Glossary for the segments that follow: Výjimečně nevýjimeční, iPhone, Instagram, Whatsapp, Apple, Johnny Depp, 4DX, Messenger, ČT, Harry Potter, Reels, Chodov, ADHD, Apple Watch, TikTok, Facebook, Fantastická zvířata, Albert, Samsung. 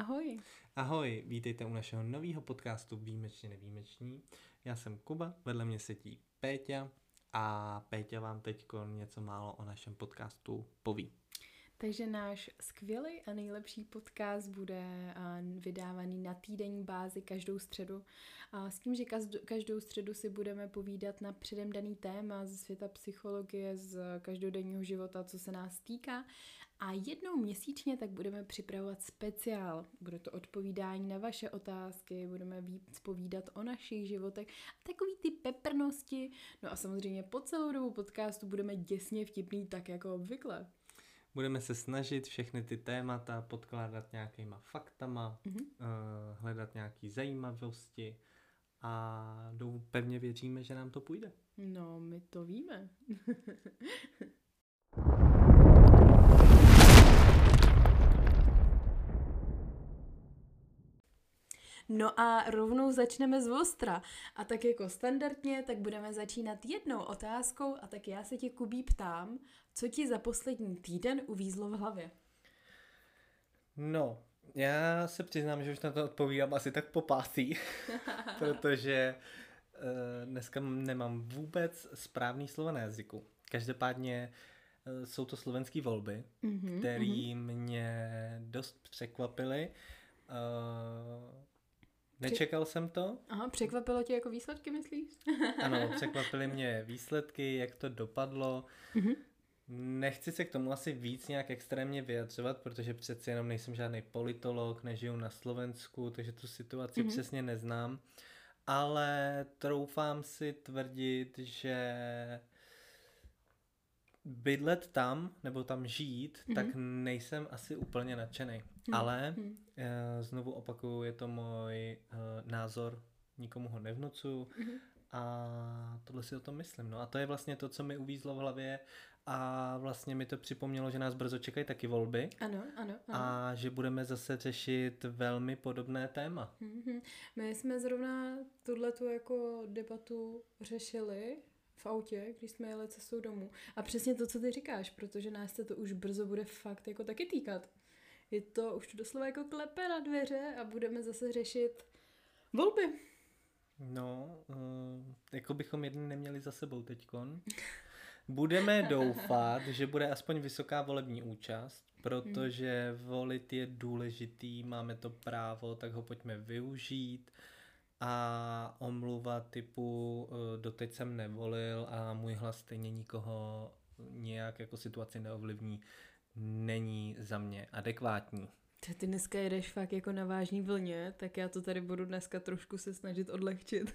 Ahoj. Ahoj, vítejte u našeho nového podcastu Výjimečně nevýjimeční. Já jsem Kuba, vedle mě sedí Péťa a Péťa vám teď něco málo o našem podcastu poví. Takže náš skvělý a nejlepší podcast bude vydávaný na týdenní bázi každou středu. S tím, že každou středu si budeme povídat na předem daný téma ze světa psychologie, z každodenního života, co se nás týká. A jednou měsíčně tak budeme připravovat speciál. Bude to odpovídání na vaše otázky, budeme víc povídat o našich životech a takový ty peprnosti. No a samozřejmě po celou dobu podcastu budeme děsně vtipný, tak jako obvykle. Budeme se snažit všechny ty témata podkládat nějakýma faktama, hledat nějaký zajímavosti a pevně věříme, že nám to půjde. No, my to víme. No a rovnou začneme z ostra. A tak jako standardně, tak budeme začínat jednou otázkou a tak já se tě, Kubí, ptám, co ti za poslední týden uvízlo v hlavě? No, já se přiznám, že už na to odpovídám asi tak po pátý, protože dneska nemám vůbec správný slova na jazyku. Každopádně jsou to slovenské volby, které mě dost překvapily. Nečekal jsem to. Aha, překvapilo tě jako výsledky, myslíš? Ano, překvapily mě výsledky, jak to dopadlo. Nechci se k tomu asi víc nějak extrémně vyjadřovat, protože přeci jenom nejsem žádný politolog, nežiju na Slovensku, takže tu situaci přesně neznám. Ale troufám si tvrdit, že bydlet tam, nebo tam žít, tak nejsem asi úplně nadšený. Ale znovu opakuju, je to můj názor, nikomu ho nevnucuju a tohle si o tom myslím. No a to je vlastně to, co mi uvízlo v hlavě a vlastně mi to připomnělo, že nás brzo čekají taky volby. Ano. A že budeme zase řešit velmi podobné téma. My jsme zrovna tuhletu jako debatu řešili v autě, když jsme jeli cestou domů. A přesně to, co ty říkáš, protože nás se to už brzo bude fakt jako taky týkat. Je to už doslova jako klepe na dveře a budeme zase řešit volby. No, jako bychom jedni neměli za sebou teďkon. Budeme doufat, že bude aspoň vysoká volební účast, protože volit je důležitý, máme to právo, tak ho pojďme využít. A omluva typu doteď jsem nevolil a můj hlas stejně nikoho nějak jako situaci neovlivní, není za mě adekvátní. Ty dneska jedeš fakt jako na vážný vlně, tak já to tady budu dneska trošku se snažit odlehčit.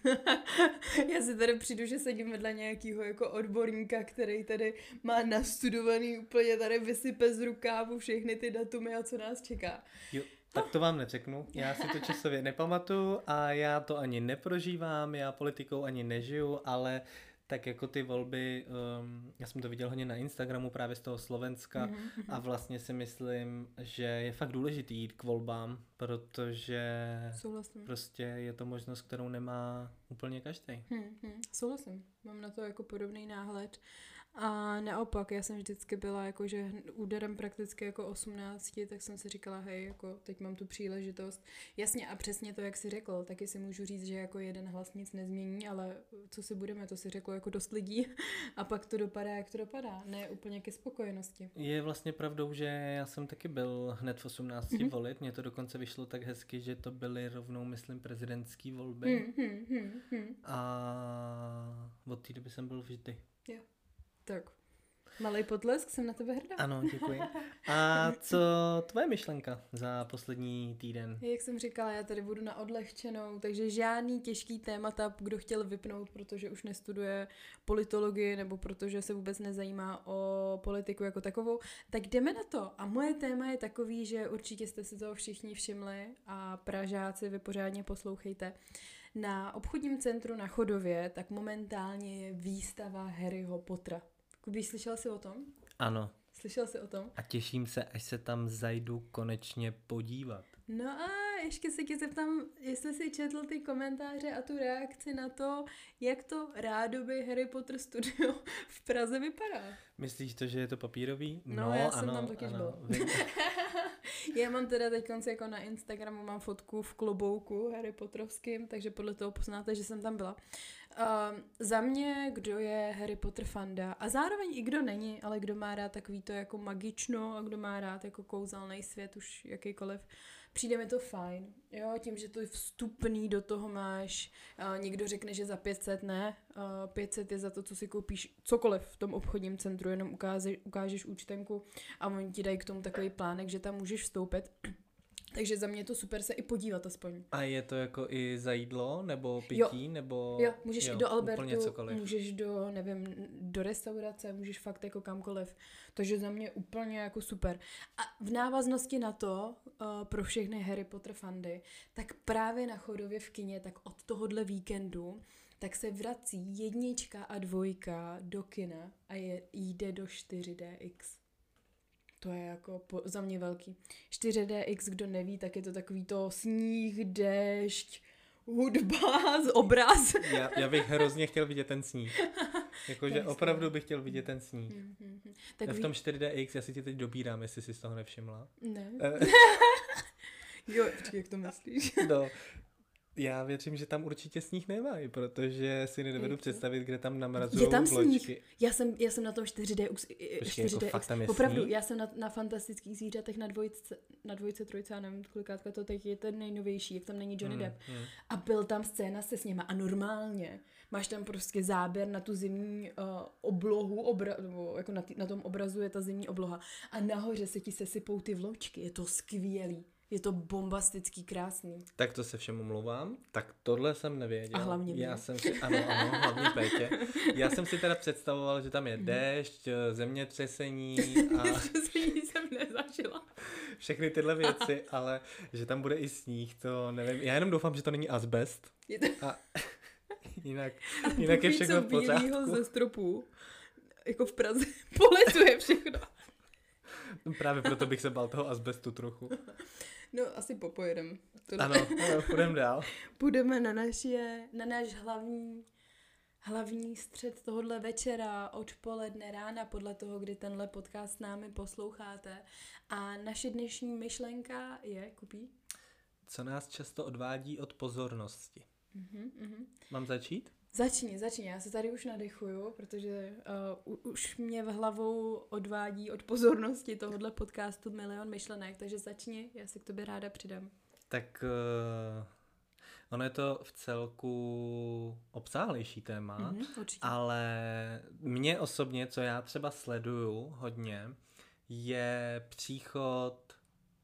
Já si tady přijdu, že sedím vedle nějakého jako odborníka, který tady má nastudovaný úplně, tady vysype z rukávu všechny ty datumy a co nás čeká. Jo. Tak to vám neřeknu, já si to časově nepamatuju a já to ani neprožívám, já politikou ani nežiju, ale tak jako ty volby, já jsem to viděl hodně na Instagramu právě z toho Slovenska a vlastně si myslím, že je fakt důležitý jít k volbám, protože prostě je to možnost, kterou nemá úplně každý. Souhlasím, mám na to jako podobný náhled. A naopak, já jsem vždycky byla jakože úderem prakticky jako 18, tak jsem si říkala, hej, jako teď mám tu příležitost. Jasně a přesně to, jak jsi řekl, taky si můžu říct, že jako jeden hlas nic nezmění, ale co si budeme, to si řeklo jako dost lidí a pak to dopadá, jak to dopadá, ne úplně ke spokojenosti. Je vlastně pravdou, že já jsem taky byl hned v 18 volit, mně to dokonce vyšlo tak hezky, že to byly rovnou, myslím, prezidentský volby a od té doby jsem byl vždy. Jo. Tak, malej potlesk, jsem na tebe hrdá. Ano, děkuji. A co tvoje myšlenka za poslední týden? Jak jsem říkala, já tady budu na odlehčenou, takže žádný těžký témata, kdo chtěl vypnout, protože už nestuduje politologii nebo protože se vůbec nezajímá o politiku jako takovou, tak jdeme na to. A moje téma je takový, že určitě jste si toho všichni všimli a Pražáci, vy pořádně poslouchejte. Na obchodním centru na Chodově tak momentálně je výstava Harryho Pottera. Kubíš, slyšel jsi o tom? Ano. Slyšel jsi o tom? A těším se, až se tam zajdu konečně podívat. No a ještě se tě zeptám, jestli jsi četl ty komentáře a tu reakci na to, jak to rádoby Harry Potter studio v Praze vypadá. Myslíš to, že je to papírový? No já jsem tam totiž byl. Já mám teda teď konce jako na Instagramu mám fotku v klobouku Harry Potterovským, takže podle toho poznáte, že jsem tam byla. Za mě, kdo je Harry Potter fanda a zároveň i kdo není, ale kdo má rád takový to jako magično a kdo má rád jako kouzelný svět, už jakýkoliv, přijde mi to fajn. Jo, tím, že to je vstupný, do toho máš, někdo řekne, že za 500 ne, 500 je za to, co si koupíš cokoliv v tom obchodním centru, jenom ukážeš účtenku a oni ti dají k tomu takový plánek, že tam můžeš vstoupit. Takže za mě je to super se i podívat aspoň. A je to jako i za jídlo, nebo pití, nebo... Jo, můžeš i do Albertu, můžeš do, nevím, do restaurace, můžeš fakt jako kamkoliv. Takže za mě úplně jako super. A v návaznosti na to, pro všechny Harry Potter fandy, tak právě na Chodově v kině, tak od tohohle víkendu, tak se vrací 1 a 2 do kina a jde do 4DX. To je jako za mě velký. 4DX, kdo neví, tak je to takový to sníh, déšť, hudba, obraz. Já bych hrozně chtěl vidět ten sníh. Jakože opravdu bych chtěl vidět ten sníh. Tak v tom 4DX, já si tě teď dobírám, jestli jsi z toho nevšimla. Ne. Jo, počkej, jak to myslíš? No. Já věřím, že tam určitě sníh nemají, protože si nedovedu představit, kde tam namrazujou vločky. Já jsem na tom 4D už... Jako opravdu, já jsem na Fantastických zvířatech na dvojce, trojce, já nevím, kolikátka to teď je ten nejnovější, jak tam není Johnny Depp. A byl tam scéna se sněma a normálně máš tam prostě záběr na tu zimní oblohu, nebo jako na tom obrazu je ta zimní obloha a nahoře se ti sesypou ty vločky, je to skvělý. Je to bombastický, krásný. Tak to se všem omlouvám. Tak tohle jsem nevěděl. A hlavně mě. Ano, hlavně Pétě. Já jsem si teda představoval, že tam je déšť, zemětřesení. Zemětřesení jsem nezažila. Všechny tyhle věci, ale že tam bude i sníh, to nevím. Já jenom doufám, že to není azbest. Je to... A jinak je všechno v pořádku. Bílýho ze stropu, jako v Praze, poletuje všechno. Právě proto bych se bál toho azbestu trochu. No, asi popojedem. Ano, půjdeme dál. Půjdeme na náš hlavní střed tohohle večera, odpoledne, rána, podle toho, kdy tenhle podcast s námi posloucháte. A naše dnešní myšlenka je, Kupí? Co nás často odvádí od pozornosti. Mám začít? Začni, já se tady už nadechuju, protože už mě v hlavou odvádí od pozornosti tohohle podcastu milion myšlenek, takže začni, já se k tobě ráda přidám. Tak ono je to v celku obsáhlejší téma, ale mě osobně, co já třeba sleduju hodně, je příchod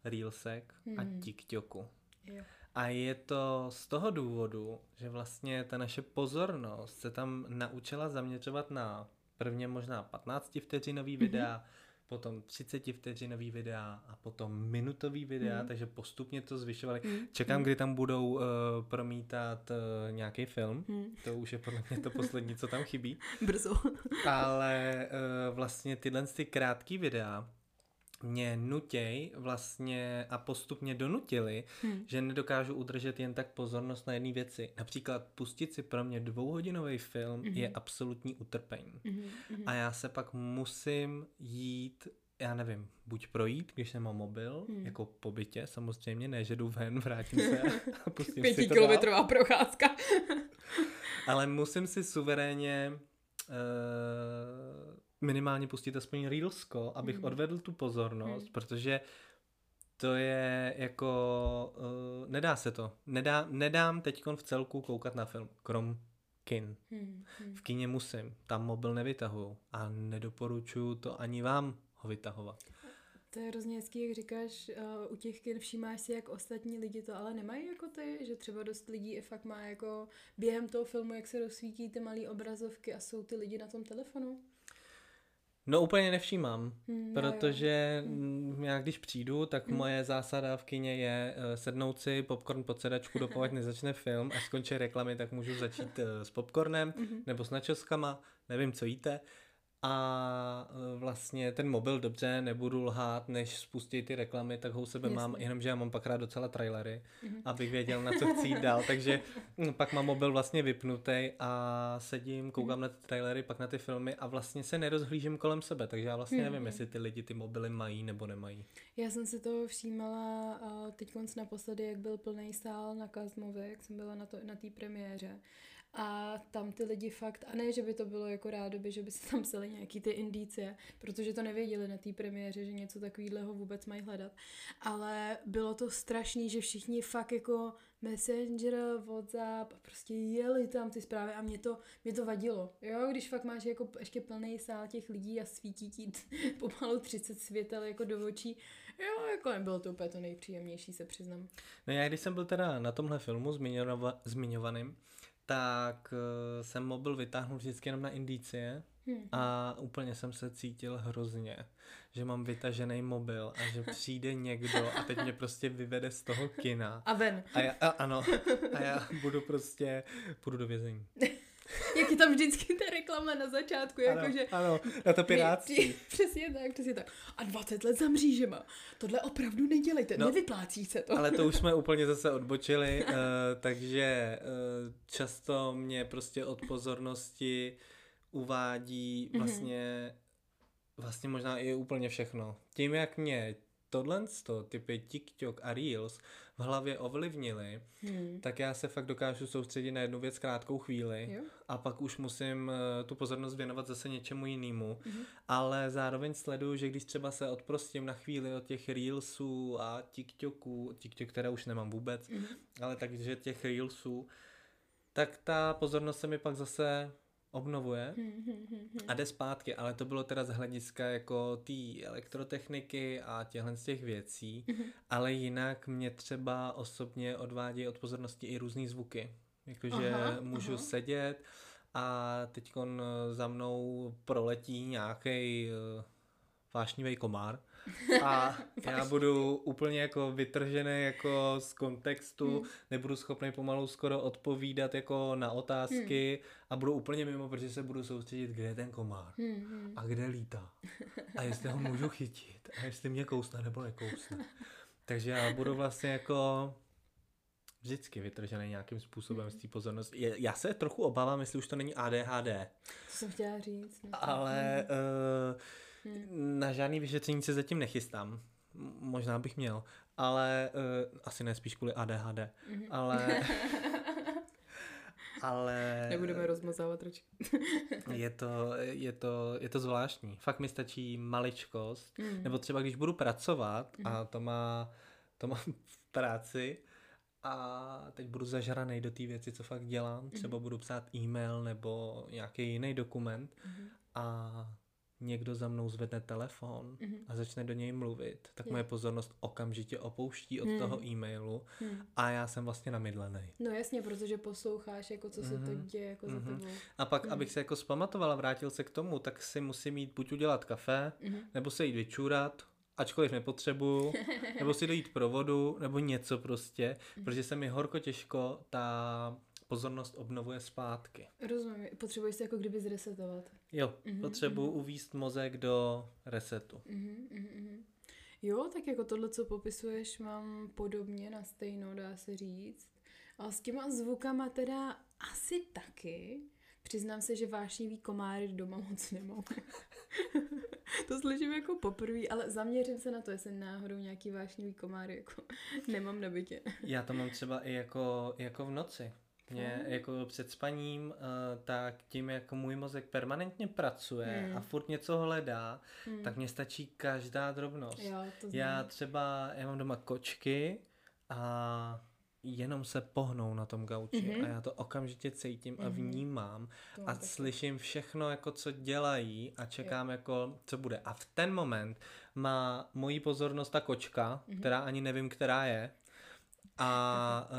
Reelsek a TikToku. Jo. A je to z toho důvodu, že vlastně ta naše pozornost se tam naučila zaměřovat na prvně možná 15-vteřinový videa, potom 30-vteřinový videa a potom minutový videa, takže postupně to zvyšovali. Čekám, kdy tam budou promítat nějaký film, to už je podle mě to poslední, co tam chybí. Brzo. Ale vlastně tyhle ty krátké videa mě nutěj vlastně a postupně donutili, že nedokážu udržet jen tak pozornost na jedné věci. Například pustit si pro mě 2hodinový film je absolutní utrpení. A já se pak musím jít, já nevím, buď projít, když nemám mobil, jako po bytě samozřejmě, ne, že jdu ven, vrátím se a pustím 5 si to 5-kilometrová procházka. Ale musím si suverénně minimálně pustit aspoň Reelsko, abych odvedl tu pozornost, protože to je jako... nedá se to. Nedám teďkon v celku koukat na film, krom kin. V kině musím, tam mobil nevytahuju a nedoporučuju to ani vám ho vytahovat. To je hrozně hezký, jak říkáš, u těch kin všímáš si, jak ostatní lidi to ale nemají jako ty, že třeba dost lidí i fakt má jako během toho filmu, jak se rozsvítí ty malý obrazovky a jsou ty lidi na tom telefonu. No úplně nevšímám, protože já když přijdu, tak moje zásada v kině je sednout si popcorn pod sedačku, dopověď nezačne film, až skončí reklamy, tak můžu začít s popcornem nebo s načoskama, nevím, co jíte, A vlastně ten mobil, dobře, nebudu lhát, než spustí ty reklamy, tak ho u sebe mám, jenomže já mám pak rád docela trailery, abych věděl, na co chci jít dál, takže pak mám mobil vlastně vypnutý a sedím, koukám na ty trailery, pak na ty filmy a vlastně se nerozhlížím kolem sebe, takže já vlastně nevím, jestli ty lidi ty mobily mají nebo nemají. Já jsem si to všímala teďkonc naposledy, jak byl plný sál na Kazmově, jak jsem byla na té premiéře. A tam ty lidi fakt, a ne, že by to bylo jako rádoby, že by se tam psali nějaký ty indicie, protože to nevěděli na té premiéře, že něco takového vůbec mají hledat. Ale bylo to strašný, že všichni fakt jako Messenger, Whatsapp a prostě jeli tam ty zprávy a mě to vadilo. Jo, když fakt máš jako ještě plný sál těch lidí a svítí ti pomalu 30 světel jako do očí. Jo, jako nebylo to úplně to nejpříjemnější, se přiznám. No já když jsem byl teda na tomhle filmu zmiňovaným, tak jsem mobil vytáhnul vždycky jenom na indicie a úplně jsem se cítil hrozně, že mám vytažený mobil a že přijde někdo a teď mě prostě vyvede z toho kina. A ven. A já půjdu do vězení. Jak je tam vždycky ta reklama na začátku, jakože... Ano, na to piráctví. Přesně tak. A 20 let za mřížema. Tohle opravdu nedělejte, nevyplácí se to. Ale to už jsme úplně zase odbočili, takže často mě prostě od pozornosti uvádí vlastně možná i úplně všechno. Tím, jak mě tohle typy TikTok a Reels v hlavě ovlivnili, tak já se fakt dokážu soustředit na jednu věc krátkou chvíli a pak už musím tu pozornost věnovat zase něčemu jinému, ale zároveň sleduju, že když třeba se odprostím na chvíli od těch Reelsů a TikToků, TikTok, které už nemám vůbec, ale takže těch Reelsů, tak ta pozornost se mi pak zase obnovuje a jde zpátky, ale to bylo teda z hlediska jako té elektrotechniky a těchhle z těch věcí, ale jinak mě třeba osobně odvádí od pozornosti i různý zvuky, jakože můžu sedět a teďkon za mnou proletí nějaký vášnivý komár a já budu úplně jako vytržený jako z kontextu, nebudu schopný pomalu skoro odpovídat jako na otázky a budu úplně mimo, protože se budu soustředit, kde je ten komár a kde lítá a jestli ho můžu chytit a jestli mě kousne nebo nekousne. Takže já budu vlastně jako vždycky vytržený nějakým způsobem z té pozornosti. Já se trochu obávám, jestli už to není ADHD. To jsem chtěla říct. Ale... Na žádný vyšetření se zatím nechystám. Možná bych měl, ale asi ne, spíš kvůli ADHD. Ale nebudeme rozmazávat ročky. je to zvláštní. Fakt mi stačí maličkost. Nebo třeba když budu pracovat a to má v práci a teď budu zažranej do té věci, co fakt dělám. Třeba budu psát e-mail nebo nějaký jiný dokument a někdo za mnou zvedne telefon a začne do něj mluvit, tak moje pozornost okamžitě opouští od toho e-mailu a já jsem vlastně namydlenej. No jasně, protože posloucháš, jako co se to děje jako za tebou. A pak, abych se jako zpamatovala, vrátil se k tomu, tak si musím jít buď udělat kafe, nebo se jít vyčůrat, ačkoliv nepotřebuju, nebo si dojít pro vodu, nebo něco prostě, protože se mi horko těžko ta pozornost obnovuje zpátky. Rozumím, potřebuješ se jako kdyby zresetovat. Jo, potřebuji uvíst mozek do resetu. Jo, tak jako tohle, co popisuješ, mám podobně na stejno, dá se říct. A s těma zvukama teda asi taky. Přiznám se, že vášnivý komáry doma moc nemám. To slyším jako poprvé, ale zaměřím se na to, jestli náhodou nějaký vášnivý komáry jako nemám na bytě. Já to mám třeba i jako v noci. Mě jako před spaním, tak tím, jak můj mozek permanentně pracuje a furt něco hledá, tak mě stačí každá drobnost. Já mám doma kočky a jenom se pohnou na tom gauči a já to okamžitě cítím a vnímám a slyším všechno, jako co dělají a čekám, jako co bude. A v ten moment má moji pozornost ta kočka, která ani nevím, která je, a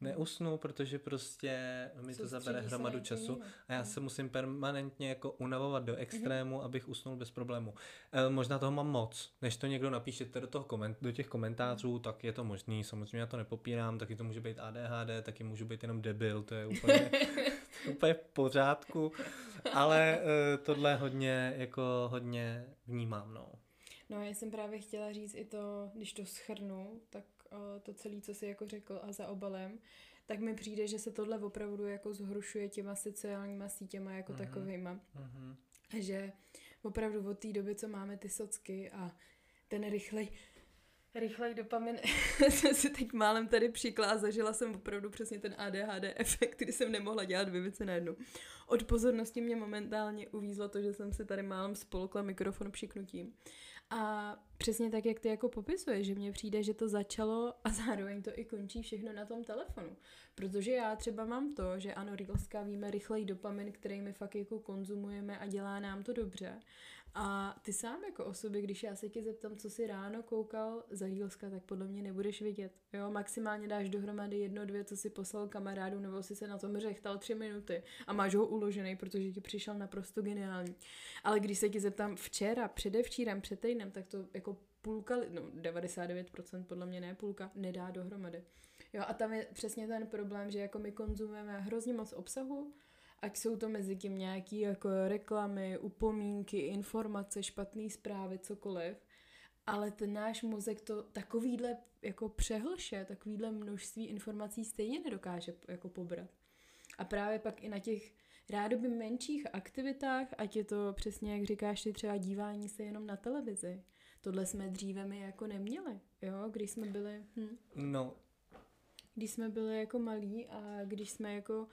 neusnu, protože prostě mi to zabere hromadu času a já se musím permanentně jako unavovat do extrému, abych usnul bez problému. Možná toho mám moc, než to někdo napíšete do těch komentářů, tak je to možný, samozřejmě já to nepopírám, taky to může být ADHD, taky můžu být jenom debil, to je úplně úplně v pořádku, ale tohle hodně, jako hodně vnímám, no. No já jsem právě chtěla říct i to, když to shrnu, tak to celé, co jsi jako řekl a za obalem, tak mi přijde, že se tohle opravdu jako zhrušuje těma sociálníma sítěma jako takovýma. Mm-hmm. Že opravdu od té doby, co máme ty socky a ten rychlej dopamin, jsem si teď málem tady přikládla, zažila jsem opravdu přesně ten ADHD efekt, kdy jsem nemohla dělat dvě věci najednou. Od pozornosti mě momentálně uvízlo to, že jsem si tady málem spolkla mikrofon přiknutím. A přesně tak, jak ty jako popisuješ, že mně přijde, že to začalo a zároveň to i končí všechno na tom telefonu. Protože já třeba mám to, že ano, víme rychlej dopamin, který my fakt jako konzumujeme a dělá nám to dobře. A ty sám jako osoby, když já se ti zeptám, co si ráno koukal za Reelska, tak podle mě nebudeš vidět. Jo, maximálně dáš dohromady 1, 2, co si poslal kamarádu, nebo si se na tom řechtal 3 minuty a máš ho uložený, protože ti přišel naprosto geniální. Ale když se ti zeptám včera, předevčírem, před týdnem, tak to jako půlka, no 99% podle mě ne půlka, nedá dohromady. Jo, a tam je přesně ten problém, že jako my konzumujeme hrozně moc obsahu, ať jsou to mezi tím nějaký jako reklamy, upomínky, informace, špatné zprávy, cokoliv, ale ten náš mozek to takovýhle jako přehlše, takovýhle množství informací stejně nedokáže jako pobrat. A právě pak i na těch rádoby menších aktivitách, ať je to přesně, jak říkáš ty, třeba dívání se jenom na televizi. Tohle jsme dříve my jako neměli, jo, když jsme byli... No. Když jsme byli jako malí a když jsme jako...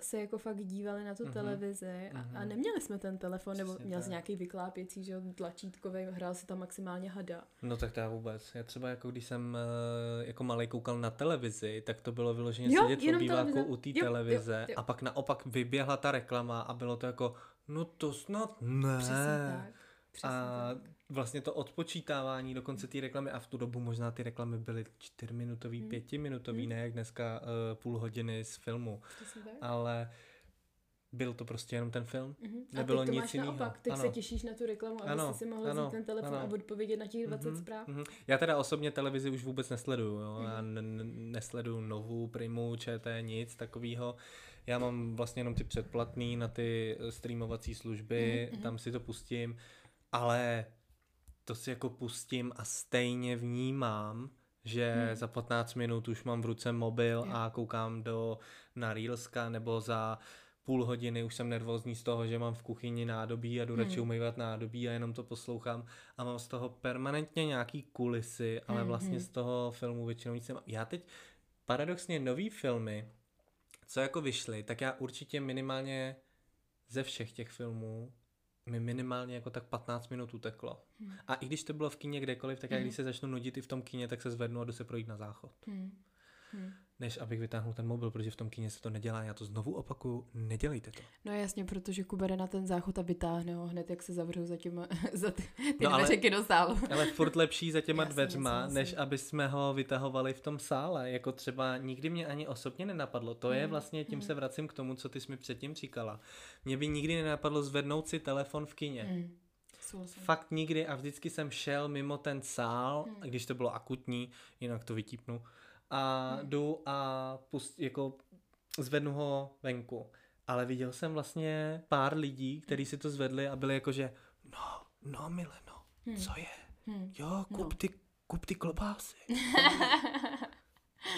se jako fakt dívali na tu televizi a neměli jsme ten telefon, přesně, nebo měl jsi nějaký vyklápěcí, že jo, tlačítkový, hrál si tam maximálně hada. No tak to já vůbec. Já třeba jako když jsem jako malej koukal na televizi, tak to bylo vyloženě sedět v obýváku u té televize a pak naopak vyběhla ta reklama a bylo to jako, no to snad ne. Přesně tak. Vlastně to odpočítávání do konce té reklamy, a v tu dobu možná ty reklamy byly 4-minutový, 5-minutový, ne jak dneska půl hodiny z filmu. Ale byl to prostě jenom ten film. Nebylo nic jiného. A teď to máš naopak, teď se těšíš na tu reklamu, aby si mohla vzít ten telefon a odpovědět na těch 20 zpráv. Já teda osobně televizi už vůbec nesleduju. Já nesleduju Novu, Primu, ČT, nic takového. Já mám vlastně jenom ty předplatný na ty streamovací služby, tam si to pustím, ale to si jako pustím a stejně vnímám, že za 15 minut už mám v ruce mobil a koukám na Reelska, nebo za půl hodiny už jsem nervózní z toho, že mám v kuchyni nádobí a jdu radši umývat nádobí a jenom to poslouchám a mám z toho permanentně nějaký kulisy, ale vlastně z toho filmu většinou nic nemám. Já teď paradoxně nový filmy, co jako vyšly, tak já určitě minimálně ze všech těch filmů mi minimálně jako tak 15 minut uteklo. A i když to bylo v kině kdekoliv, tak já když se začnu nudit i v tom kině, tak se zvednu a jdu se projít na záchod. Než abych vytáhnul ten mobil, protože v tom kině se to nedělá. Já to znovu opakuju, nedělejte to. No jasně, protože Kuba jde na ten záchod a vytáhne ho hned, jak se zavřou za ty dveřky do sálu. Ale furt lepší za těma dveřma, než aby jsme ho vytahovali v tom sále. Jako třeba nikdy mě ani osobně nenapadlo. To je vlastně, tím se vracím k tomu, co ty jsi mi předtím říkala. Mě by nikdy nenapadlo zvednout si telefon v kině. Fakt nikdy a vždycky jsem šel mimo ten sál, když to bylo akutní, jinak to vytípnu. A jdu a jako zvednu ho venku. Ale viděl jsem vlastně pár lidí, kteří si to zvedli a byli jako, že no Mileno, co je? Jo, kup ty klobásy.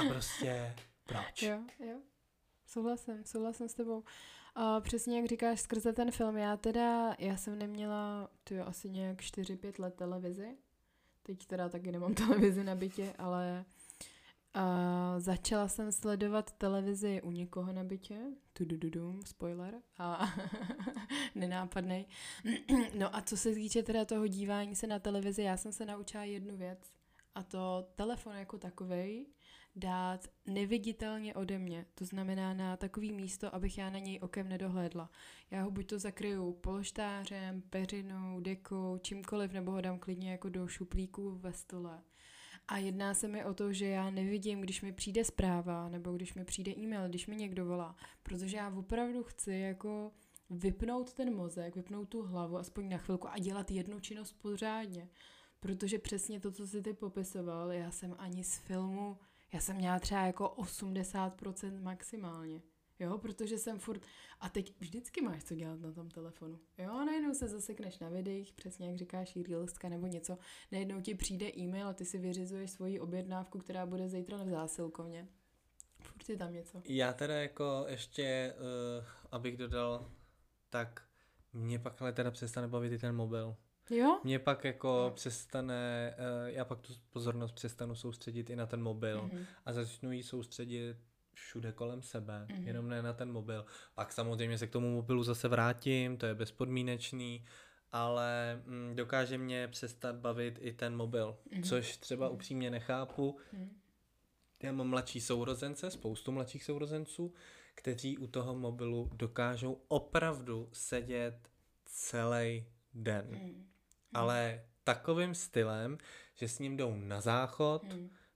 A prostě proč? Jo. Souhlasím s tebou. Přesně jak říkáš, skrze ten film, já jsem neměla asi nějak 4-5 let televizi. Teď teda taky nemám televizi na bytě, ale... začala jsem sledovat televizi u někoho na bytě, spoiler, a nenápadnej. No a co se týče teda toho dívání se na televizi, já jsem se naučila jednu věc, a to telefon jako takovej dát neviditelně ode mě, to znamená na takový místo, abych já na něj okem nedohlédla. Já ho buď to zakryju polštářem, peřinou, dekou, čímkoliv, nebo ho dám klidně jako do šuplíku ve stole. A jedná se mi o to, že já nevidím, když mi přijde zpráva, nebo když mi přijde e-mail, když mi někdo volá. Protože já opravdu chci jako vypnout ten mozek, vypnout tu hlavu aspoň na chvilku a dělat jednu činnost pořádně. Protože přesně to, co jsi ty popisoval, já jsem ani z filmu, já jsem měla třeba jako 80% maximálně. jo, protože jsem furt, a teď vždycky máš co dělat na tom telefonu, jo, najednou se zasekneš na videích, přesně jak říkáš, reelska nebo něco, najednou ti přijde e-mail a ty si vyřizuješ svoji objednávku, která bude zítra v zásilkovně, furt je tam něco. Já teda jako ještě, abych dodal, tak mě pak ale teda přestane bavit i ten mobil. Jo? Mě pak jako přestane, já pak tu pozornost přestanu soustředit i na ten mobil a začnu ji soustředit všude kolem sebe, jenom ne na ten mobil. Pak samozřejmě se k tomu mobilu zase vrátím, to je bezpodmínečný, ale dokáže mě přestat bavit i ten mobil, což třeba upřímně nechápu. Já mám mladší sourozence, spoustu mladších sourozenců, kteří u toho mobilu dokážou opravdu sedět celý den. Ale takovým stylem, že s ním jdou na záchod,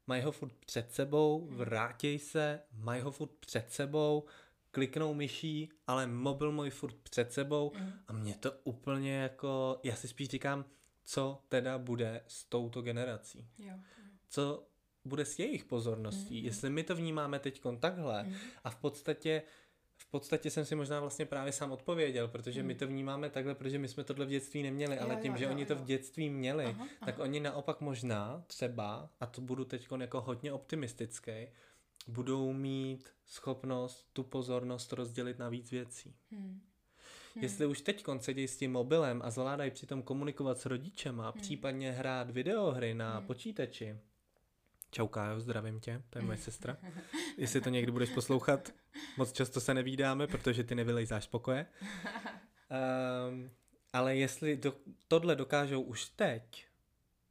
mají ho furt před sebou, vrátěj se, mají ho furt před sebou, kliknou myší, ale mobil mají furt před sebou a mě to úplně jako, já si spíš říkám, co teda bude s touto generací. Jo. Co bude s jejich pozorností, jestli my to vnímáme teďkon takhle a v podstatě jsem si možná vlastně právě sám odpověděl, protože my to vnímáme takhle, protože my jsme tohle v dětství neměli, ale tím, že oni to v dětství měli, tak oni naopak možná třeba, a to budu teďkon jako hodně optimistický, budou mít schopnost tu pozornost rozdělit na víc věcí. Jestli už teďkon sedějí s tím mobilem a zvládají přitom komunikovat s rodičema, případně hrát videohry na počítači, Čaukájo, zdravím tě, to je moje sestra. Jestli to někdy budeš poslouchat, moc často se nevídáme, protože ty nevylejzáš z pokoje. Ale jestli tohle dokážou už teď,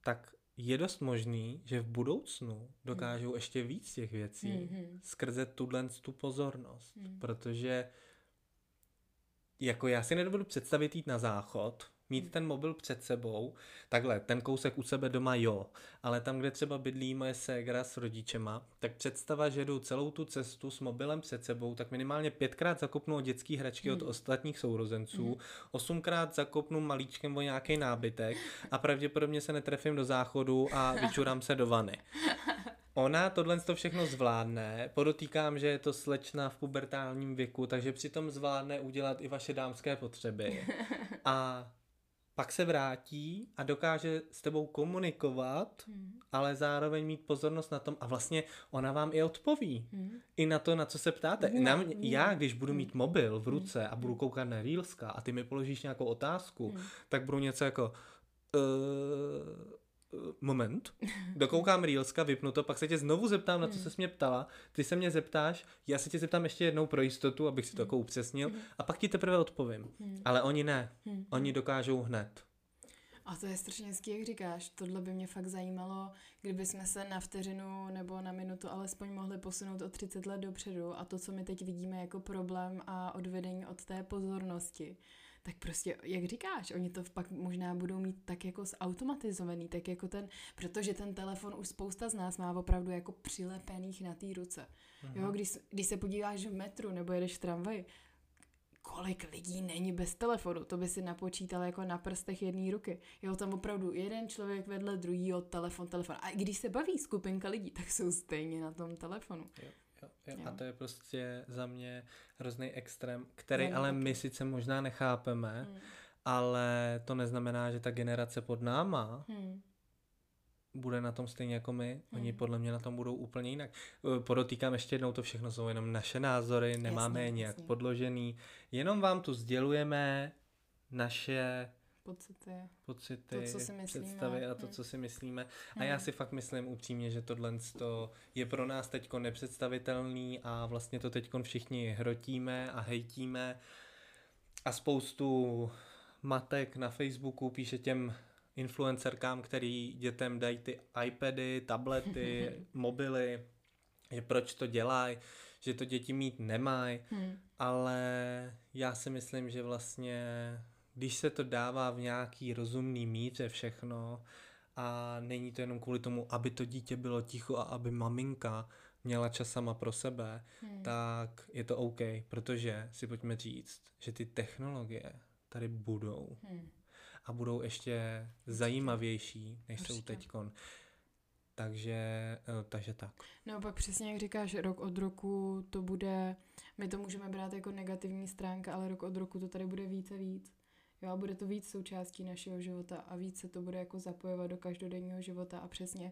tak je dost možný, že v budoucnu dokážou ještě víc těch věcí skrze tu pozornost. Protože jako já si nedovedu představit jít na záchod, mít ten mobil před sebou, takhle, ten kousek u sebe doma jo, ale tam, kde třeba bydlí moje ségra s rodičema, tak představa, že jdu celou tu cestu s mobilem před sebou, tak minimálně 5krát zakopnu o dětský hračky od ostatních sourozenců, 8krát zakopnu malíčkem o nějaký nábytek a pravděpodobně se netrefím do záchodu a vyčurám se do vany. Ona tohle to všechno zvládne, podotýkám, že je to slečna v pubertálním věku, takže přitom zvládne udělat i vaše dámské potřeby. A pak se vrátí a dokáže s tebou komunikovat, ale zároveň mít pozornost na tom a vlastně ona vám i odpoví. I na to, na co se ptáte. Já, když budu mít mobil v ruce a budu koukat na reelska a ty mi položíš nějakou otázku, tak budu něco jako moment, dokoukám reelska, vypnu to, pak se tě znovu zeptám, na co ses mě ptala, ty se mě zeptáš, já se tě zeptám ještě jednou pro jistotu, abych si to jako upřesnil a pak ti teprve odpovím. Ale oni ne. Oni dokážou hned. A to je strašně hezký, jak říkáš. Tohle by mě fakt zajímalo, kdyby jsme se na vteřinu nebo na minutu alespoň mohli posunout o 30 let dopředu a to, co my teď vidíme jako problém a odvedení od té pozornosti. Tak prostě, jak říkáš, oni to pak možná budou mít tak jako zautomatizovaný, tak jako ten, protože ten telefon už spousta z nás má opravdu jako přilepených na té ruce. Jo, když se podíváš v metru nebo jedeš v tramvaji, kolik lidí není bez telefonu, to by si napočítala jako na prstech jedné ruky. Jo, tam opravdu jeden člověk vedle druhýho telefon. A když se baví skupinka lidí, tak jsou stejně na tom telefonu. Jo. A to je prostě za mě hrozný extrém, který ale my sice možná nechápeme, ale to neznamená, že ta generace pod náma bude na tom stejně jako my. Oni podle mě na tom budou úplně jinak. Podotýkám ještě jednou, to všechno jsou jenom naše názory, nemáme je nějak podložený. Jenom vám tu sdělujeme naše pocity, to, představy a to, co si myslíme. A já si fakt myslím upřímně, že tohle je pro nás teďko nepředstavitelný a vlastně to teďko všichni hrotíme a hejtíme a spoustu matek na Facebooku píše těm influencerkám, který dětem dají ty iPady, tablety, mobily, že proč to dělají, že to děti mít nemají, ale já si myslím, že vlastně když se to dává v nějaký rozumný míře všechno a není to jenom kvůli tomu, aby to dítě bylo ticho a aby maminka měla čas sama pro sebe, tak je to OK, protože si pojďme říct, že ty technologie tady budou a budou ještě zajímavější, než jsou teďkon. Takže tak. No pak přesně jak říkáš, rok od roku to bude, my to můžeme brát jako negativní stránka, ale rok od roku to tady bude víc a víc. Jo, a bude to víc součástí našeho života a víc se to bude jako zapojovat do každodenního života a přesně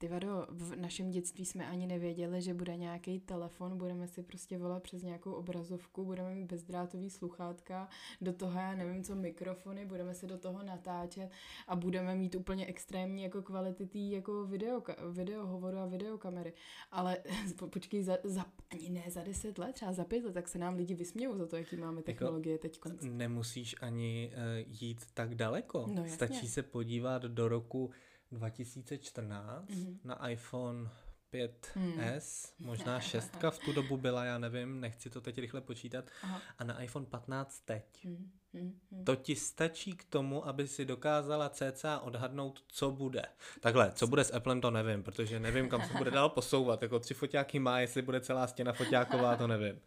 ty vado, v našem dětství jsme ani nevěděli, že bude nějaký telefon, budeme si prostě volat přes nějakou obrazovku, budeme mít bezdrátový sluchátka, do toho já nevím co, mikrofony, budeme se do toho natáčet a budeme mít úplně extrémní jako kvality tý jako videohovoru a videokamery. Ale počkej, ani ne za 10 let, třeba za 5 let, tak se nám lidi vysmějou za to, jaký máme technologie teď. Nemusíš ani jít tak daleko. No, stačí se podívat do roku 2014 na iPhone 5S, možná 6 v tu dobu byla, já nevím, nechci to teď rychle počítat, a na iPhone 15 teď. To ti stačí k tomu, aby si dokázala cca odhadnout, co bude. Takhle, co bude s Applem, to nevím, protože nevím, kam se bude dál posouvat, jako 3 foťáky má, jestli bude celá stěna foťáková, to nevím.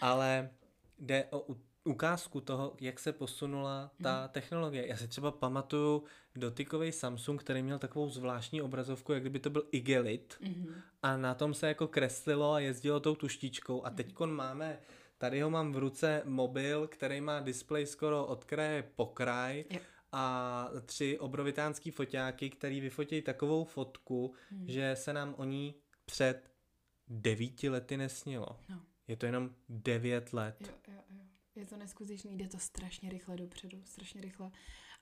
Ale jde o ukázku toho, jak se posunula ta technologie. Já si třeba pamatuju dotykový Samsung, který měl takovou zvláštní obrazovku, jak kdyby to byl igelit a na tom se jako kreslilo a jezdilo tou tuštičkou a teďkon máme, tady ho mám v ruce, mobil, který má displej skoro od kraje po kraj a 3 obrovitánský foťáky, který vyfotí takovou fotku, že se nám o ní před 9 lety nesnilo. No. Je to jenom 9 let. Jo. Je to neskutečný, jde to strašně rychle dopředu, strašně rychle.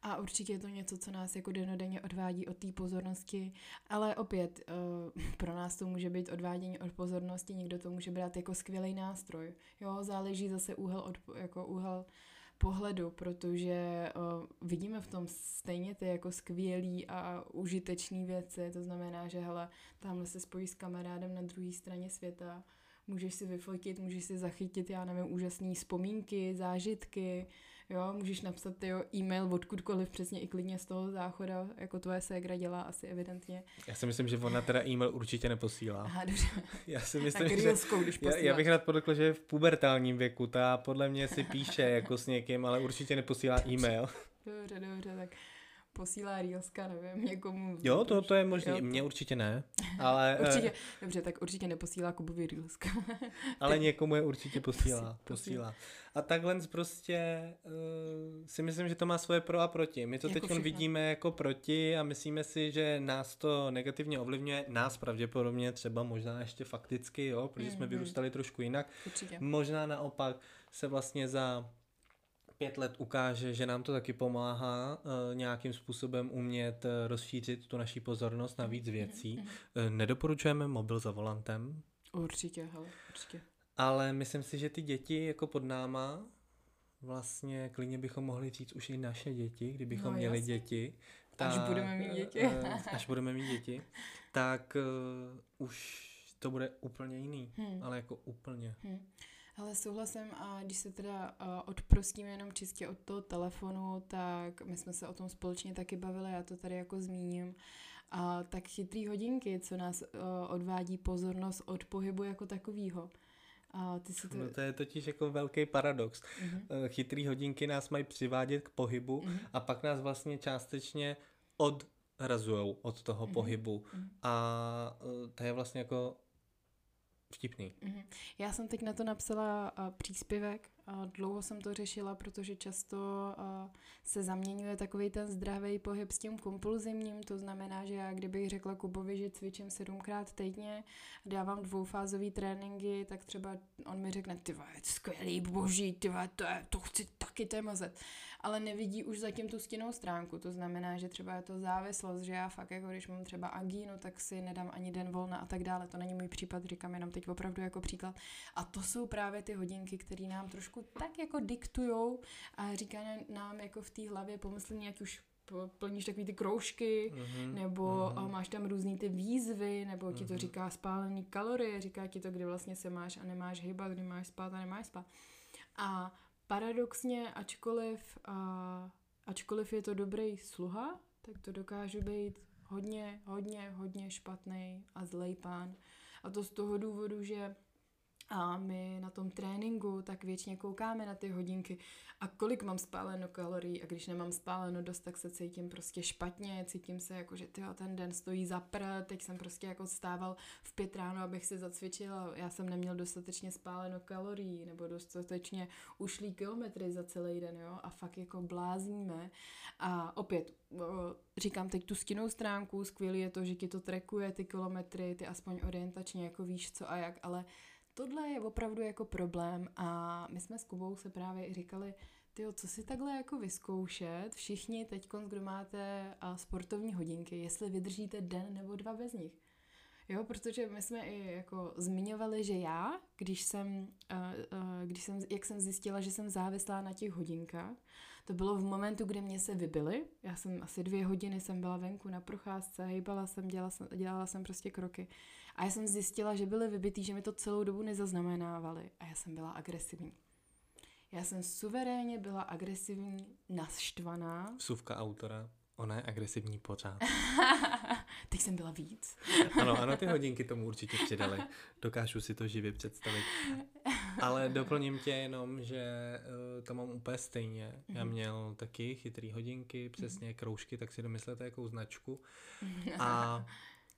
A určitě je to něco, co nás jako dennodenně odvádí od té pozornosti, ale opět pro nás to může být odvádění od pozornosti, někdo to může brát jako skvělý nástroj. Jo, záleží zase úhel pohledu, protože vidíme v tom stejně ty jako skvělý a užitečný věci, to znamená, že hele, tamhle se spojí s kamarádem na druhé straně světa, můžeš si vyfotit, můžeš si zachytit, já nevím, úžasné vzpomínky, zážitky, jo, můžeš napsat e-mail odkudkoliv, přesně i klidně z toho záchoda, jako tvoje ségra dělá asi evidentně. Já si myslím, že ona teda e-mail určitě neposílá. Aha, dobře. Já si myslím, že já bych rád podokl, že v pubertálním věku ta podle mě si píše jako s někým, ale určitě neposílá e-mail. Dobře, tak posílá Reelska, nevím, někomu. Jo, to je možný, mně určitě ne. Ale určitě, dobře, tak určitě neposílá Kubovi Reelska. Ale někomu je určitě posílá. A takhle prostě si myslím, že to má svoje pro a proti. My to jako teď vidíme jako proti a myslíme si, že nás to negativně ovlivňuje. Nás pravděpodobně třeba možná ještě fakticky, jo, protože jsme vyrůstali trošku jinak. Určitě. Možná naopak se vlastně za 5 let ukáže, že nám to taky pomáhá nějakým způsobem umět rozšířit tu naší pozornost na víc věcí. Nedoporučujeme mobil za volantem. Určitě. Ale myslím si, že ty děti jako pod náma, vlastně klidně bychom mohli říct už i naše děti, kdybychom měli děti. Až budeme mít děti, tak už to bude úplně jiný. Ale jako úplně. Ale souhlasím a když se teda odprostíme jenom čistě od toho telefonu, tak my jsme se o tom společně taky bavili, já to tady jako zmíním. A tak chytrý hodinky, co nás odvádí pozornost od pohybu jako takovýho. No to je totiž jako velký paradox. Chytrý hodinky nás mají přivádět k pohybu a pak nás vlastně částečně odrazujou od toho pohybu. A to je vlastně jako vtipný. Já jsem teď na to napsala příspěvek, dlouho jsem to řešila, protože často se zaměňuje takovej ten zdravý pohyb s tím kompulzivním, to znamená, že já kdybych řekla Kubovi, že cvičím 7x týdně, dávám 2fázové tréninky, tak třeba on mi řekne, ty je skvělý, boží, to chci taky mazet. Ale nevidí už zatím tu stinnou stránku, to znamená, že třeba je to závislost, že já fakt jako když mám třeba angínu, tak si nedám ani den volna a tak dále, to není můj případ, říkám jenom teď opravdu jako příklad. A to jsou právě ty hodinky, které nám trošku tak jako diktujou a říká nám jako v té hlavě pomyslení, jak už plníš takový ty kroužky, nebo máš tam různý ty výzvy, nebo ti to říká spálený kalorie, říká ti to, kdy vlastně se máš a nemáš hýbat, kdy máš spát a nemáš spát. A paradoxně, ačkoliv je to dobrý sluha, tak to dokáže být hodně, hodně, hodně špatný a zlej pán. A to z toho důvodu, že A my na tom tréninku tak věčně koukáme na ty hodinky a kolik mám spáleno kalorií, a když nemám spáleno dost, tak se cítím prostě špatně, cítím se jako, že tyjo, ten den stojí za prd, teď jsem prostě jako stával v 5 ráno, abych si zacvičila, já jsem neměl dostatečně spáleno kalorií nebo dostatečně ušlý kilometry za celý den, jo, a fakt jako blázníme. A opět říkám teď tu stinnou stránku, skvělý je to, že ti to trackuje ty kilometry, ty aspoň orientačně jako víš co a jak, ale tohle je opravdu jako problém a my jsme s Kubou se právě i říkali, tyjo, co si takhle jako vyzkoušet všichni teďkonc, kdo máte sportovní hodinky, jestli vydržíte den nebo 2 bez nich. Jo, protože my jsme i jako zmiňovali, že já, jak jsem zjistila, že jsem závislá na těch hodinkách, to bylo v momentu, kdy mě se vybily. Já jsem asi 2 hodiny jsem byla venku na procházce, hejbala jsem, dělala jsem prostě kroky. A já jsem zjistila, že byly vybitý, že mi to celou dobu nezaznamenávali. A já jsem byla agresivní. Já jsem suverénně byla agresivní, naštvaná. Vsuvka autora. Ona je agresivní pořád. Teď jsem byla víc. Ano, ty hodinky tomu určitě přidaly. Dokážu si to živě představit. Ale doplním tě jenom, že to mám úplně stejně. Já měl taky chytrý hodinky, přesně kroužky, tak si domyslete jakou značku. A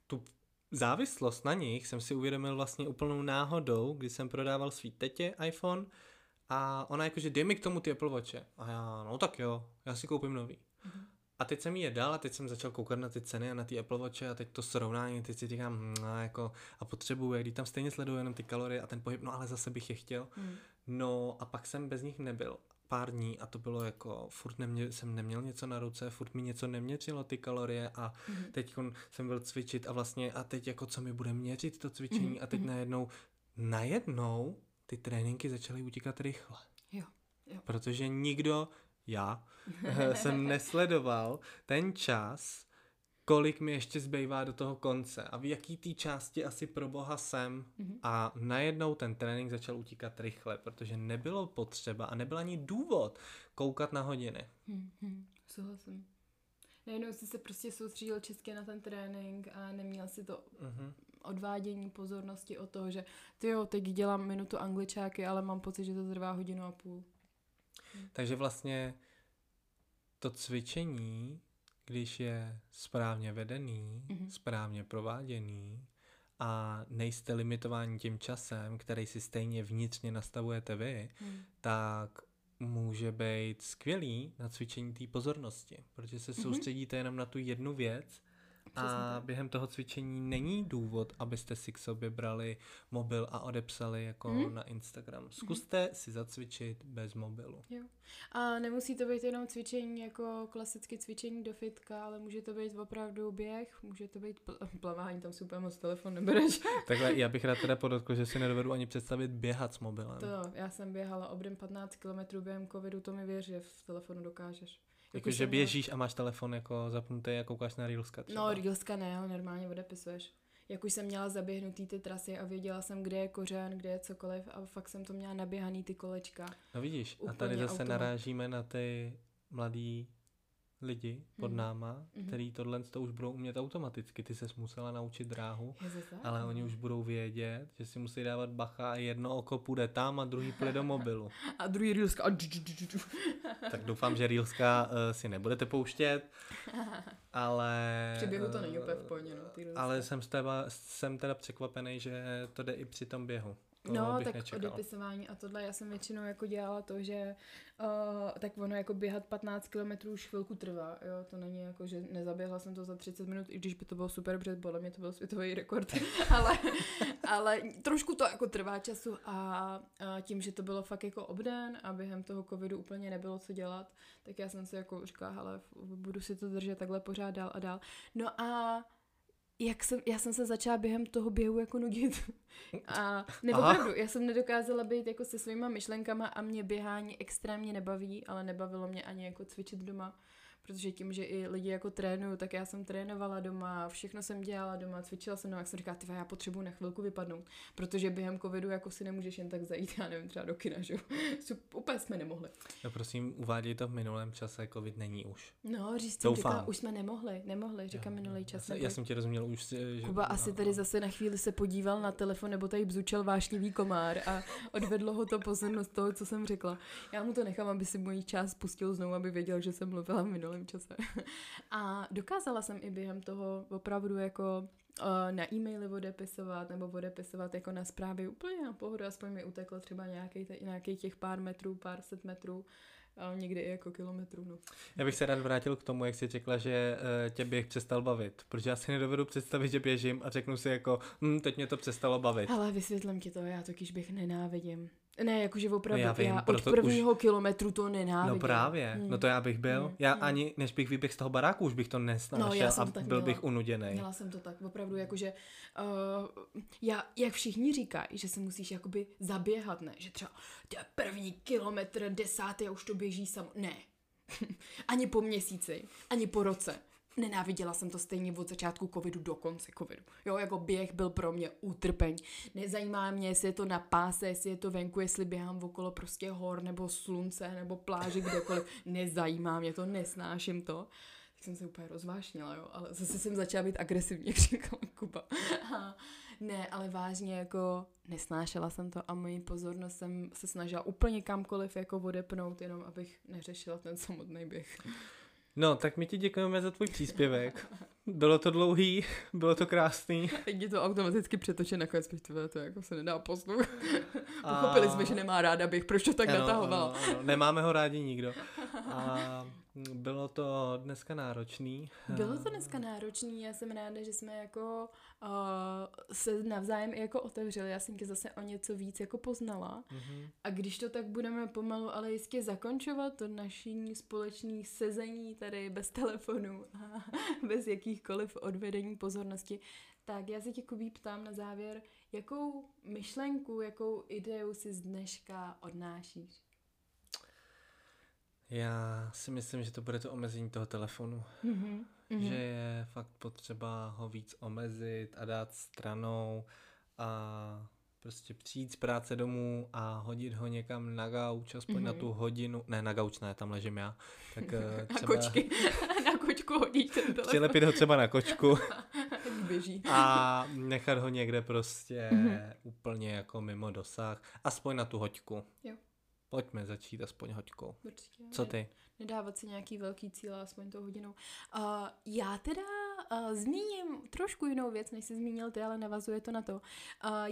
tu závislost na nich jsem si uvědomil vlastně úplnou náhodou, když jsem prodával svý tetě iPhone a ona jakože, dej mi k tomu ty Apple Watche. A já, no tak jo, já si koupím nový. A teď jsem jí je dal a teď jsem začal koukat na ty ceny a na ty Apple Watche a teď to srovnání, teď si říkám, jako a potřebuje, když tam stejně sleduju jenom ty kalorie a ten pohyb, no ale zase bych je chtěl. No a pak jsem bez nich nebyl pár dní a to bylo jako, furt jsem neměl něco na ruce, furt mi něco neměřilo ty kalorie a teď jsem byl cvičit a vlastně a teď jako co mi bude měřit to cvičení a teď najednou ty tréninky začaly utíkat rychle. Jo. Protože nikdo... Já jsem nesledoval ten čas, kolik mi ještě zbývá do toho konce a v jaký té části asi pro boha jsem a najednou ten trénink začal utíkat rychle, protože nebylo potřeba a nebyl ani důvod koukat na hodiny. Souhlasím. Najednou jsi se prostě soustředil čistě na ten trénink a neměl si to... odvádění pozornosti od toho, že tyjo, teď dělám minutu angličáky, ale mám pocit, že to trvá 1.5 hodiny. Takže vlastně to cvičení, když je správně vedený, správně prováděný a nejste limitováni tím časem, který si stejně vnitřně nastavujete vy, tak může být skvělý na cvičení té pozornosti, protože se soustředíte jenom na tu jednu věc. A během toho cvičení není důvod, abyste si k sobě brali mobil a odepsali jako na Instagram. Zkuste si zacvičit bez mobilu. Jo. A nemusí to být jenom cvičení, jako klasické cvičení do fitka, ale může to být opravdu běh, může to být plavání, tam si úplně moc telefon nebereš. Takhle já bych rád teda podotkl, že si nedovedu ani představit běhat s mobilem. To já jsem běhala obdem 15 kilometrů během covidu, to mi věř, že v telefonu dokážeš. Jakože běžíš a máš telefon jako zapnutý a koukáš na Reelska třeba. No, Reelska ne, ale normálně odepisuješ. Jak už jsem měla zaběhnutý ty trasy a věděla jsem, kde je kořen, kde je cokoliv a fakt jsem to měla naběhaný ty kolečka. No vidíš, úplně a tady zase narážíme na ty mladý lidi pod náma, který tohle to už budou umět automaticky. Ty ses musela naučit dráhu, ale oni už budou vědět, že si musí dávat bacha a jedno oko půjde tam a druhý půjde do mobilu. A druhý Reelska. Tak doufám, že Reelska si nebudete pouštět, ale... Při běhu to není úplně v pohodě, no, ty Reelska. Ale jsem teda překvapený, že to jde i při tom běhu. No, tak nečekal. Odepisování a tohle, já jsem většinou jako dělala to, že tak ono jako běhat 15 kilometrů už chvilku trvá, jo, to není jako, že nezaběhla jsem to za 30 minut, i když by to bylo super, protože podle mě to byl světový rekord, ale trošku to jako trvá času a tím, že to bylo fakt jako obden a během toho covidu úplně nebylo co dělat, tak já jsem si jako říkala, hele, budu si to držet takhle pořád dál a dál. No a já jsem se začala během toho běhu jako nudit. A neopravdu, já jsem nedokázala být jako se svýma myšlenkama a mě běhání extrémně nebaví, ale nebavilo mě ani jako cvičit doma. protože tím, že i lidi jako trénuju, tak já jsem trénovala doma, všechno jsem dělala doma, cvičila jsem, no jak jsem říkala, tyva, já potřebuju na chvilku vypadnout, protože během covidu jako si nemůžeš jen tak zajít, já nevím, třeba do kina, že úplně jsme nemohli. No prosím, uváděj to v minulém čase, covid není už. No, říct jsem říkala, už jsme nemohli, říkám minulý čas. Já jsem tě rozuměl už, že Kuba asi tady zase na chvíli se podíval na telefon, nebo tady bzučel vášnivý komár a odvedlo ho to pozornost toho, co jsem řekla. Já mu to nechám, aby si mojí část pustil znovu, aby věděl, že jsem mluvila v minulém čase. A dokázala jsem i během toho opravdu jako na e-maily odepisovat nebo odepisovat jako na zprávy úplně na pohodu, aspoň mi uteklo třeba nějaký těch pár metrů, pár set metrů, někdy i jako kilometrů. No. Já bych se rád vrátil k tomu, jak jsi řekla, že tě běh přestal bavit, protože já si nedovedu představit, že běžím a řeknu si jako, teď mě to přestalo bavit. Ale vysvětlím ti to, já totiž běh nenávidím. Ne, jakože opravdu, no já od prvního kilometru to nenávidím. No právě, no to já bych byl, ani než bych vyběhl z toho baráku, už bych to nesnášel a byl bych unuděnej. Měla jsem to tak, opravdu, jakože já, jak všichni říkají, že se musíš jakoby zaběhat, ne, že třeba první kilometr, 10. a už to běží samo, ne, ani po měsíci, ani po roce. Nenáviděla jsem to stejně od začátku covidu do konce covidu. Jo, jako běh byl pro mě utrpení. Nezajímá mě, jestli je to na páse, jestli je to venku, jestli běhám okolo prostě hor, nebo slunce, nebo pláži, kdekoliv. Nezajímá mě to, nesnáším to. Tak jsem se úplně rozvášnila, jo, ale zase jsem začala být agresivní, jak říkala Kuba. A ne, ale vážně jako nesnášela jsem to a moji pozornost jsem se snažila úplně kamkoliv jako odepnout, jenom abych neřešila ten samotný běh. No, tak my ti děkujeme za tvůj příspěvek. Bylo to dlouhý, bylo to krásný. Je to automaticky přetočen, nakonec to jako se nedá poslouchat. Pochopili jsme, že nemá ráda běh, proč to tak natahovala. No. Nemáme ho rádi nikdo. A bylo to dneska náročný. Bylo to dneska náročný, já jsem ráda, že jsme jako se navzájem jako otevřeli. Já jsem tě zase o něco víc jako poznala. Mm-hmm. A když to tak budeme pomalu, ale jistě zakončovat to naší společné sezení tady bez telefonu a bez jakýchkoliv odvedení pozornosti, tak já se tě, Kubí, ptám na závěr, jakou myšlenku, jakou ideu si z dneška odnášíš? Já si myslím, že to bude to omezení toho telefonu. Mm-hmm. Že je fakt potřeba ho víc omezit a dát stranou a prostě přijít z práce domů a hodit ho někam na gauč, aspoň na tu hodinu. Ne, na gauč ne, tam ležím já. Tak třeba... na kočku hodit ten telefon. Přilepit ho třeba na kočku. Běží. A nechat ho někde prostě úplně jako mimo dosah. Aspoň na tu hoďku. Jo. Pojďme začít aspoň hoďkou. Určitě. Co ty? Nedávat si nějaký velký cíle, aspoň tou hodinou. Já teda zmíním trošku jinou věc, než jsi zmínil ty, ale navazuje to na to.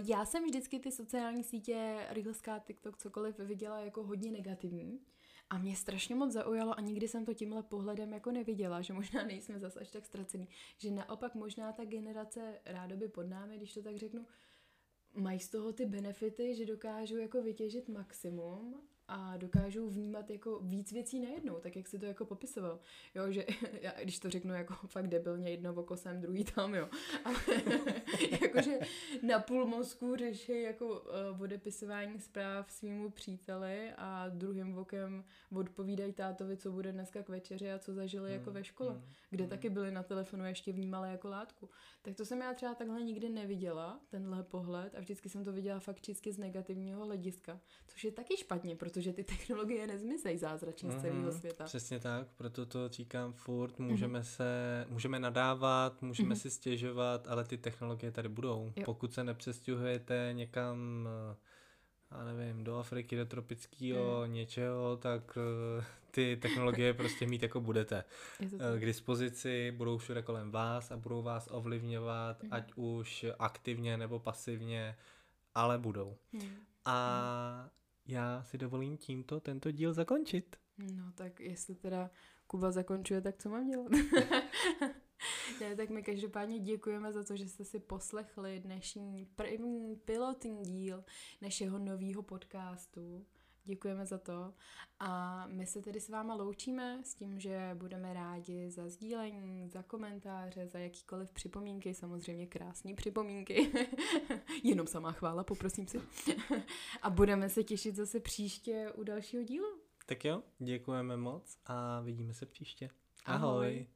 Já jsem vždycky ty sociální sítě, Reelska, TikTok, cokoliv viděla jako hodně negativní. A mě strašně moc zaujalo a nikdy jsem to tímhle pohledem jako neviděla, že možná nejsme zas až tak ztracený. Že naopak možná ta generace rádoby pod námi, když to tak řeknu, mají z toho ty benefity, že dokážou jako vytěžit maximum a dokážou vnímat jako víc věcí najednou, tak jak si to jako popisoval. Jo, že já, když to řeknu jako fakt debilně, jedno oko sem, druhý tam, jo. Ale jakože na půl mozku řeší jako odepisování zpráv svýmu příteli a druhým vokem odpovídají tátovi, co bude dneska k večeři a co zažili jako ve škole, kde taky byli na telefonu, ještě vnímali jako látku. Tak to jsem já třeba takhle nikdy neviděla, tenhle pohled, a vždycky jsem to viděla fakt čistě z negativního hlediska, což je taky špatně, protože ty technologie nezmizejí zázračně z celého světa. Přesně tak, proto to říkám furt, můžeme nadávat, můžeme si stěžovat, ale ty technologie tady budou. Jo. Pokud se nepřestěhujete někam, já nevím, do Afriky, do tropického něčeho, tak ty technologie prostě mít jako budete. K dispozici, budou všude kolem vás a budou vás ovlivňovat, ať už aktivně nebo pasivně, ale budou. A já si dovolím tímto tento díl zakončit. No tak jestli teda Kuba zakončuje, tak co mám dělat? Ne, tak my každopádně děkujeme za to, že jste si poslechli dnešní první pilotní díl našeho nového podcastu. Děkujeme za to a my se tedy s váma loučíme s tím, že budeme rádi za sdílení, za komentáře, za jakýkoliv připomínky, samozřejmě krásné připomínky, jenom samá chvála, poprosím si. A budeme se těšit zase příště u dalšího dílu. Tak jo, děkujeme moc a vidíme se příště. Ahoj.